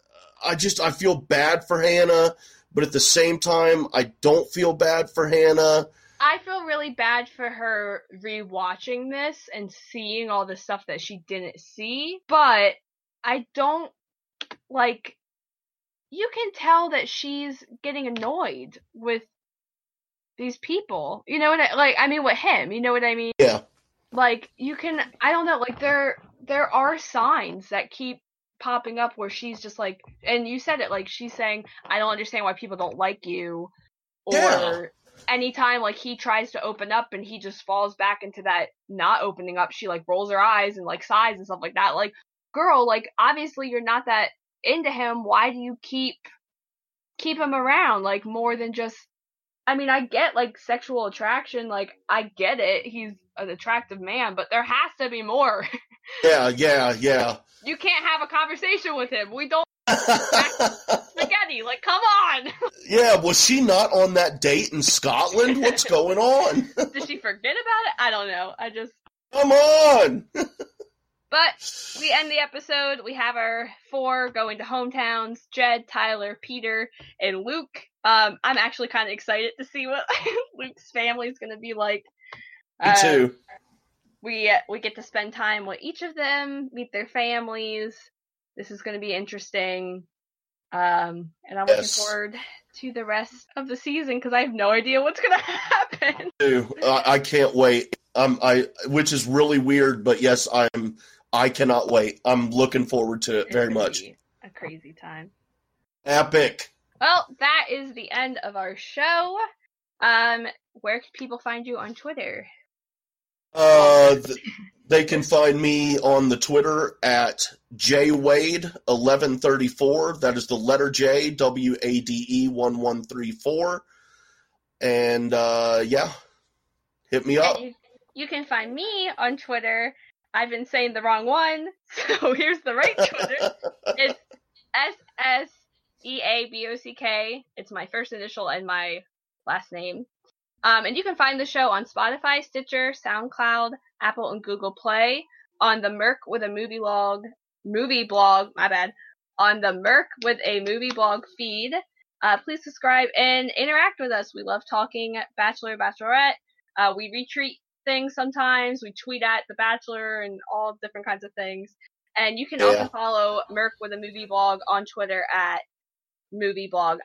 I just I feel bad for Hannah, but at the same time I don't feel bad for Hannah. I feel really bad for her rewatching this and seeing all the stuff that she didn't see, but I don't like. You can tell that she's getting annoyed with these people. You know what I like? I mean, with him. You know what I mean? Yeah. Like you can. I don't know. Like there there are signs that keep popping up where she's just like, and you said it, like she's saying, I don't understand why people don't like you, or yeah. anytime like he tries to open up and he just falls back into that not opening up, she like rolls her eyes and like sighs and stuff like that. Like, girl, like obviously you're not that into him. Why do you keep keep him around, like, more than just, I mean, I get, like, sexual attraction, like, I get it, he's an attractive man, but there has to be more. Yeah, yeah, yeah. You can't have a conversation with him. We don't spaghetti, like, come on. Yeah, was she not on that date in Scotland? What's going on? Did she forget about it? I don't know. I just... Come on! But we end the episode. We have our four going to hometowns: Jed, Tyler, Peter, and Luke. Um, I'm actually kind of excited to see what Luke's family is going to be like. Me uh, too. We we get to spend time with each of them, meet their families. This is going to be interesting, um, and I'm yes. looking forward to the rest of the season because I have no idea what's going to happen. I, I can't wait. Um, I which is really weird, but yes, I'm. I cannot wait. I'm looking forward to it very much. A crazy time. Epic. Well, that is the end of our show. Um, where can people find you on Twitter? Uh, th- they can find me on the Twitter at J Wade eleven thirty-four. That is the letter J, W A D E one one three four. And, uh, yeah, hit me and up. You, you can find me on Twitter. I've been saying the wrong one, so here's the right Twitter. It's S S E A B O C K. It's my first initial and my last name. Um, and you can find the show on Spotify, Stitcher, SoundCloud, Apple, and Google Play. On the Merc with a Movie Blog, movie blog, my bad. On the Merc with a Movie Blog feed. Uh, please subscribe and interact with us. We love talking Bachelor, Bachelorette. Uh, we retweet things sometimes. We tweet at The Bachelor and all different kinds of things. And you can yeah. also follow Merc with a Movie Blog on Twitter at movieblogmerc.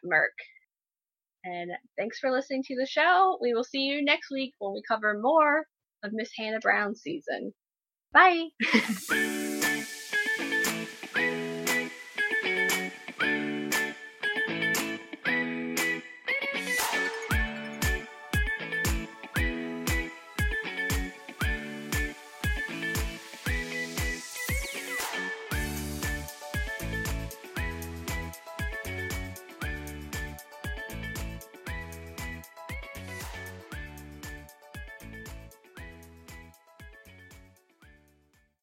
And thanks for listening to the show. We will see you next week when we cover more of Miss Hannah Brown's season. Bye!